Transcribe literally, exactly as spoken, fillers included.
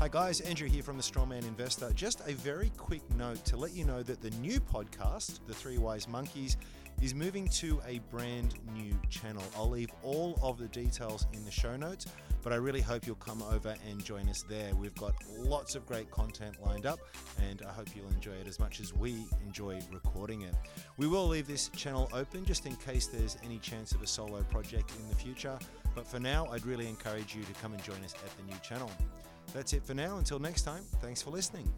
Hi guys, Andrew here from The Strawman Investor. Just a very quick note to let you know that the new podcast, The Three Wise Monkeys, is moving to a brand new channel. I'll leave all of the details in the show notes, but I really hope you'll come over and join us there. We've got lots of great content lined up, and I hope you'll enjoy it as much as we enjoy recording it. We will leave this channel open just in case there's any chance of a solo project in the future, but for now, I'd really encourage you to come and join us at the new channel. That's it for now. Until next time, thanks for listening.